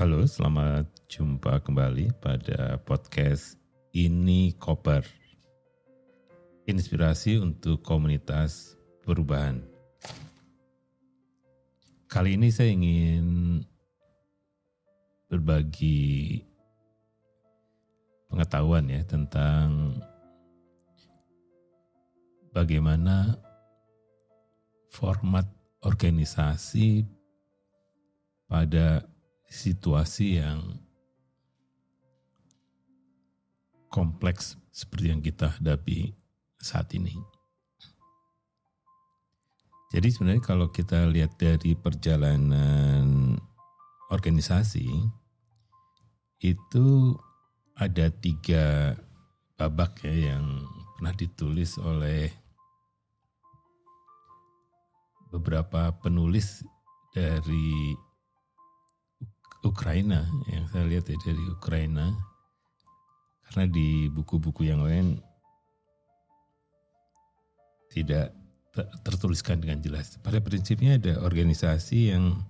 Halo, selamat jumpa kembali pada podcast Ini Koper. Inspirasi untuk komunitas perubahan. Kali ini saya ingin berbagi pengetahuan ya tentang bagaimana format organisasi pada situasi yang kompleks seperti yang kita hadapi saat ini. Jadi sebenarnya kalau kita lihat dari perjalanan organisasi, itu ada 3 babak ya yang pernah ditulis oleh beberapa penulis dari Ukraina, yang saya lihat ya dari Ukraina, karena di buku-buku yang lain tidak tertuliskan dengan jelas. Pada prinsipnya ada organisasi yang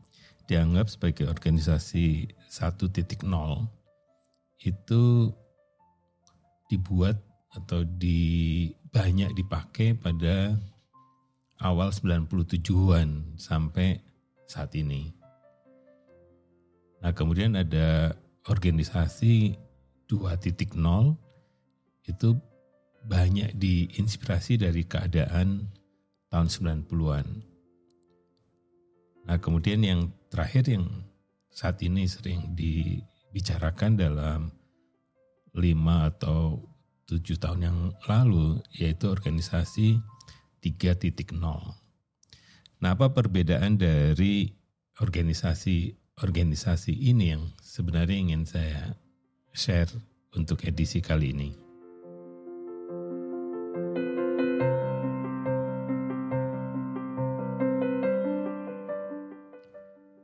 dianggap sebagai organisasi 1.0 itu dibuat atau banyak dipakai pada awal 97-an sampai saat ini. Nah, kemudian ada organisasi 2.0 itu banyak diinspirasi dari keadaan tahun 90-an. Nah, kemudian yang terakhir yang saat ini sering dibicarakan dalam 5 atau 7 tahun yang lalu, yaitu organisasi 3.0. Nah, apa perbedaan dari organisasi ini yang sebenarnya ingin saya share untuk edisi kali ini.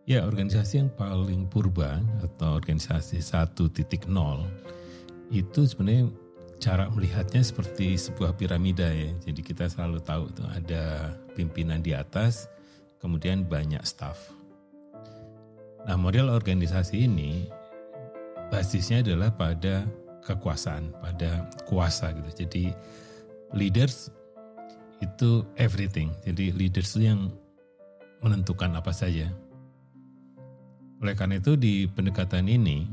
Ya, organisasi yang paling purba atau organisasi 1.0 itu sebenarnya cara melihatnya seperti sebuah piramida ya. Jadi kita selalu tahu tuh ada pimpinan di atas, kemudian banyak staff. Nah, model organisasi ini basisnya adalah pada kekuasaan, pada kuasa gitu. Jadi leaders itu everything. Jadi leaders itu yang menentukan apa saja. Oleh karena itu di pendekatan ini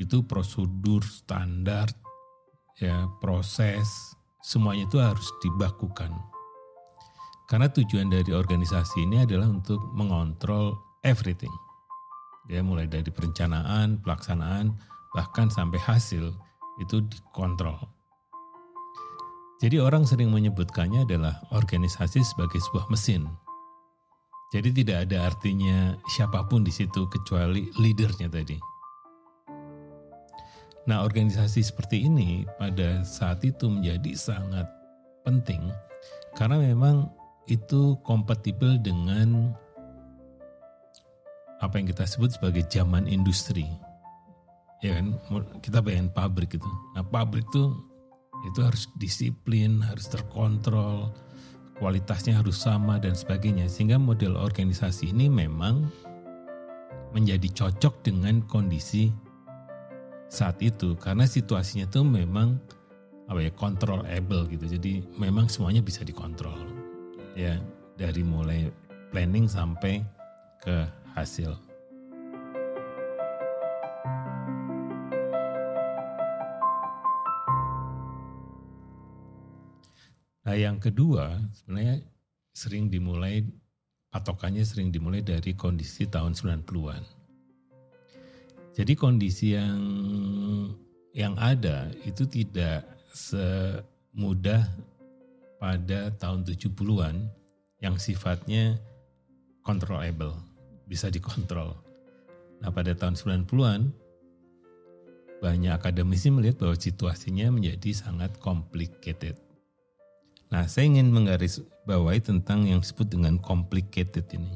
itu prosedur standar ya, proses semuanya itu harus dibakukan. Karena tujuan dari organisasi ini adalah untuk mengontrol everything. Ya, mulai dari perencanaan, pelaksanaan, bahkan sampai hasil itu dikontrol. Jadi orang sering menyebutkannya adalah organisasi sebagai sebuah mesin. Jadi tidak ada artinya siapapun di situ kecuali leadernya tadi. Nah, organisasi seperti ini pada saat itu menjadi sangat penting karena memang itu kompatibel dengan apa yang kita sebut sebagai zaman industri, ya kan, kita bayangin pabrik itu. Nah, pabrik itu harus disiplin, harus terkontrol, kualitasnya harus sama dan sebagainya, sehingga model organisasi ini memang menjadi cocok dengan kondisi saat itu, karena situasinya itu memang controllable gitu, jadi memang semuanya bisa dikontrol, ya, dari mulai planning sampai ke hasil. Nah, yang kedua sebenarnya patokannya sering dimulai dari kondisi tahun 90-an. Jadi kondisi yang ada itu tidak semudah pada tahun 70-an yang sifatnya controllable, bisa dikontrol. Nah, pada tahun 90-an banyak akademisi melihat bahwa situasinya menjadi sangat complicated. Nah, saya ingin menggarisbawahi tentang yang disebut dengan complicated ini.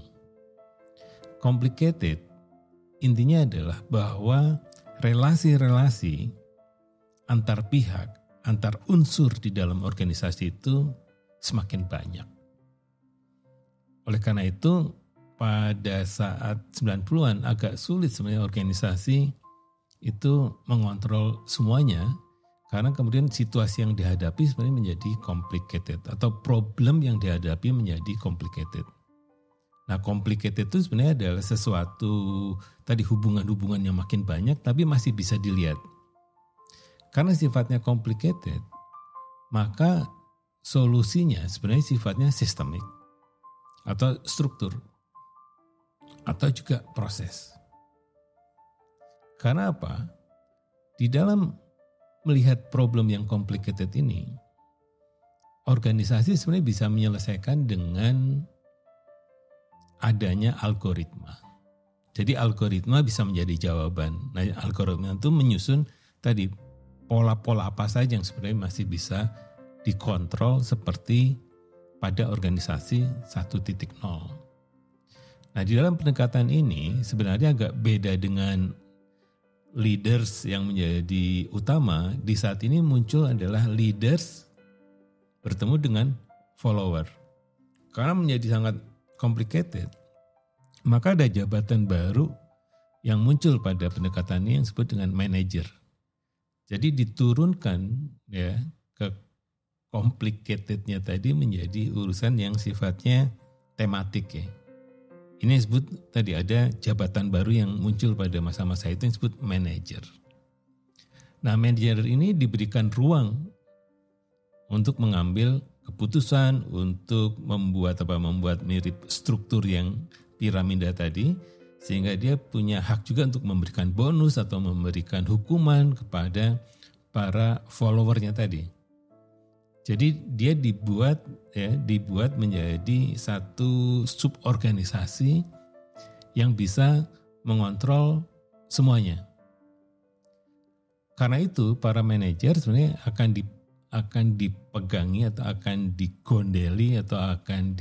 Complicated intinya adalah bahwa relasi-relasi antar pihak, antar unsur di dalam organisasi itu semakin banyak. Oleh karena itu pada saat 90-an agak sulit sebenarnya organisasi itu mengontrol semuanya, karena kemudian situasi yang dihadapi sebenarnya menjadi complicated, atau problem yang dihadapi menjadi complicated. Nah, complicated itu sebenarnya adalah sesuatu, tadi hubungan-hubungan yang makin banyak tapi masih bisa dilihat. Karena sifatnya complicated, maka solusinya sebenarnya sifatnya sistemik atau struktur atau juga proses. Karena apa? Di dalam melihat problem yang complicated ini, organisasi sebenarnya bisa menyelesaikan dengan adanya algoritma. Jadi algoritma bisa menjadi jawaban. Nah, algoritma itu menyusun tadi pola-pola apa saja yang sebenarnya masih bisa dikontrol seperti pada organisasi 1.0. Nah, di dalam pendekatan ini sebenarnya agak beda dengan leaders yang menjadi utama. Di saat ini muncul adalah leaders bertemu dengan follower. Karena menjadi sangat complicated, maka ada jabatan baru yang muncul pada pendekatan ini yang disebut dengan manager. Jadi diturunkan ya ke complicatednya tadi menjadi urusan yang sifatnya tematik ya. Ini disebut tadi ada jabatan baru yang muncul pada masa-masa itu yang disebut manager. Nah, manager ini diberikan ruang untuk mengambil keputusan, untuk membuat mirip struktur yang piramida tadi, sehingga dia punya hak juga untuk memberikan bonus atau memberikan hukuman kepada para followernya tadi. Jadi dia dibuat menjadi satu suborganisasi yang bisa mengontrol semuanya. Karena itu para manajer sebenarnya akan dipegangi atau akan digondeli atau akan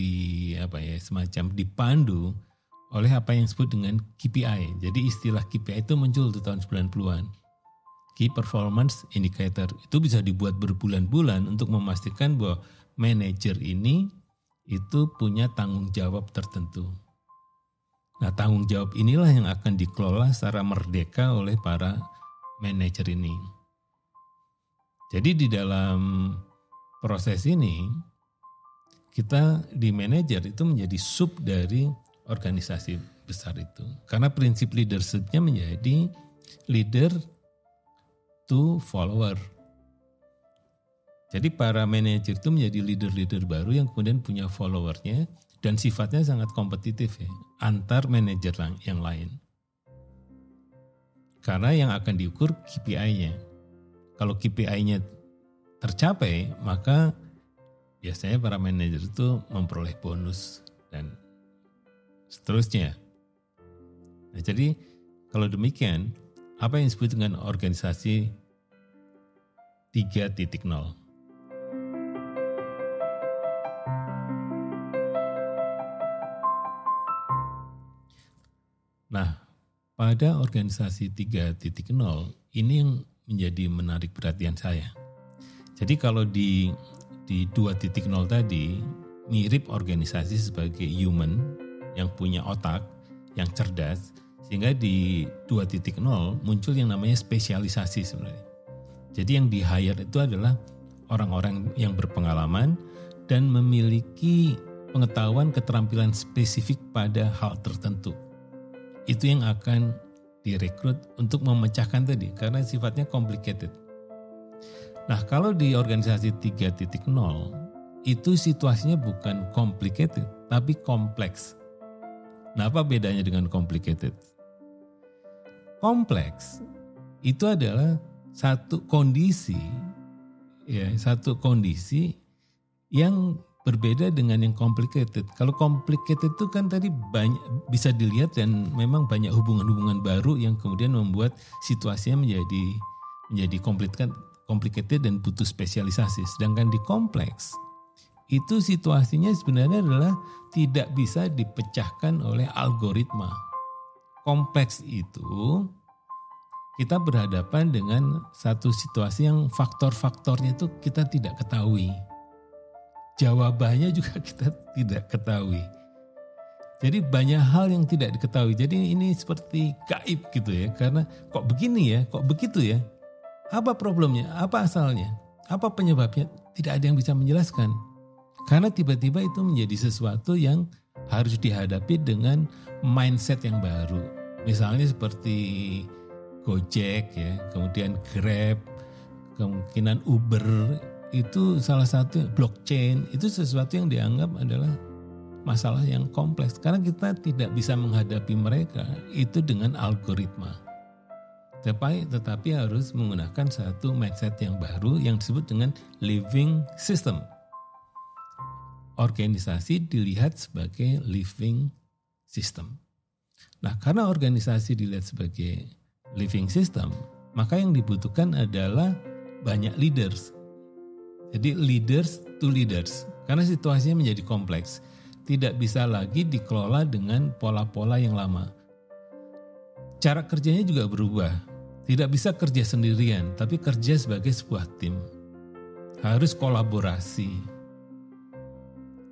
semacam dipandu oleh apa yang disebut dengan KPI. Jadi istilah KPI itu muncul di tahun 90-an. Key Performance Indicator itu bisa dibuat berbulan-bulan untuk memastikan bahwa manajer ini itu punya tanggung jawab tertentu. Nah, tanggung jawab inilah yang akan dikelola secara merdeka oleh para manajer ini. Jadi di dalam proses ini kita di manajer itu menjadi sub dari organisasi besar itu. Karena prinsip leadership-nya menjadi leader to follower. Jadi para manajer itu menjadi leader-leader baru yang kemudian punya followernya dan sifatnya sangat kompetitif ya, antar manajer yang lain. Karena yang akan diukur KPI-nya. Kalau KPI-nya tercapai, maka biasanya para manajer itu memperoleh bonus dan seterusnya. Nah, jadi kalau demikian, apa yang disebut dengan organisasi 3.0? Nah, pada organisasi 3.0 ini yang menjadi menarik perhatian saya. Jadi kalau di 2.0 tadi mirip organisasi sebagai human yang punya otak, yang cerdas, sehingga di 2.0 muncul yang namanya spesialisasi sebenarnya. Jadi yang di-hire itu adalah orang-orang yang berpengalaman dan memiliki pengetahuan keterampilan spesifik pada hal tertentu. Itu yang akan direkrut untuk memecahkan tadi, karena sifatnya complicated. Nah, kalau di organisasi 3.0 itu situasinya bukan complicated tapi kompleks. Nah, apa bedanya dengan complicated? Kompleks itu adalah satu kondisi yang berbeda dengan yang complicated. Kalau complicated itu kan tadi banyak bisa dilihat dan memang banyak hubungan-hubungan baru yang kemudian membuat situasinya menjadi complicated dan butuh spesialisasi. Sedangkan di kompleks itu situasinya sebenarnya adalah tidak bisa dipecahkan oleh algoritma. Kompleks itu kita berhadapan dengan satu situasi yang faktor-faktornya itu kita tidak ketahui. Jawabannya juga kita tidak ketahui. Jadi banyak hal yang tidak diketahui. Jadi ini seperti gaib gitu ya. Karena kok begini ya, kok begitu ya. Apa problemnya? Apa asalnya? Apa penyebabnya? Tidak ada yang bisa menjelaskan. Karena tiba-tiba itu menjadi sesuatu yang harus dihadapi dengan mindset yang baru. Misalnya seperti Gojek ya, kemudian Grab, kemungkinan Uber, itu salah satu blockchain, itu sesuatu yang dianggap adalah masalah yang kompleks karena kita tidak bisa menghadapi mereka itu dengan algoritma, tetapi harus menggunakan satu mindset yang baru yang disebut dengan living system. Organisasi dilihat sebagai living system. Nah, karena organisasi dilihat sebagai living system, maka yang dibutuhkan adalah banyak leaders. Jadi leaders to leaders karena situasinya menjadi kompleks. Tidak bisa lagi dikelola dengan pola-pola yang lama. Cara kerjanya juga berubah. Tidak bisa kerja sendirian, tapi kerja sebagai sebuah tim. Harus kolaborasi.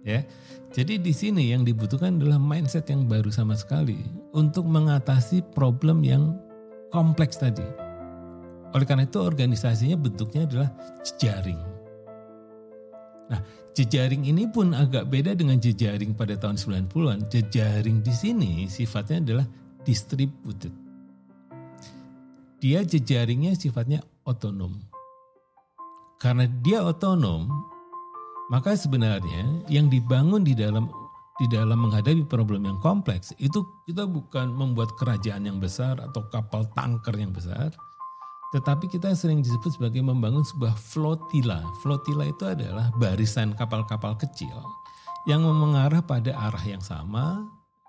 Ya. Jadi di sini yang dibutuhkan adalah mindset yang baru sama sekali untuk mengatasi problem yang kompleks tadi. Oleh karena itu organisasinya bentuknya adalah jejaring. Nah, jejaring ini pun agak beda dengan jejaring pada tahun 90-an. Jejaring di sini sifatnya adalah distributed. Dia jejaringnya sifatnya otonom. Karena dia otonom, maka sebenarnya yang dibangun di dalam menghadapi problem yang kompleks itu kita bukan membuat kerajaan yang besar atau kapal tanker yang besar, tetapi kita sering disebut sebagai membangun sebuah flotila. Flotila itu adalah barisan kapal-kapal kecil yang mengarah pada arah yang sama,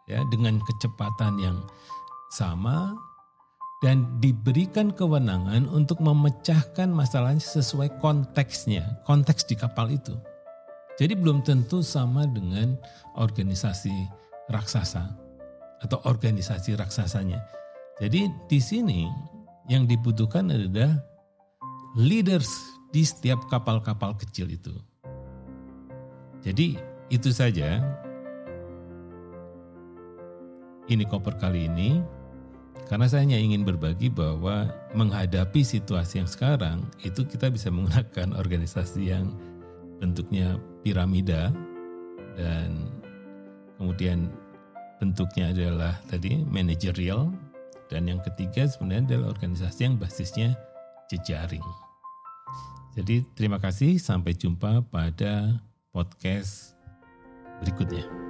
ya, dengan kecepatan yang sama, dan diberikan kewenangan untuk memecahkan masalahnya sesuai konteksnya, konteks di kapal itu. Jadi belum tentu sama dengan organisasi raksasa atau organisasi raksasanya. Jadi di sini yang dibutuhkan adalah leaders di setiap kapal-kapal kecil itu. Jadi itu saja Ini Koper kali ini, karena saya hanya ingin berbagi bahwa menghadapi situasi yang sekarang itu kita bisa menggunakan organisasi yang bentuknya piramida dan kemudian bentuknya adalah tadi managerial. Dan yang ketiga sebenarnya adalah organisasi yang basisnya jejaring. Jadi terima kasih, sampai jumpa pada podcast berikutnya.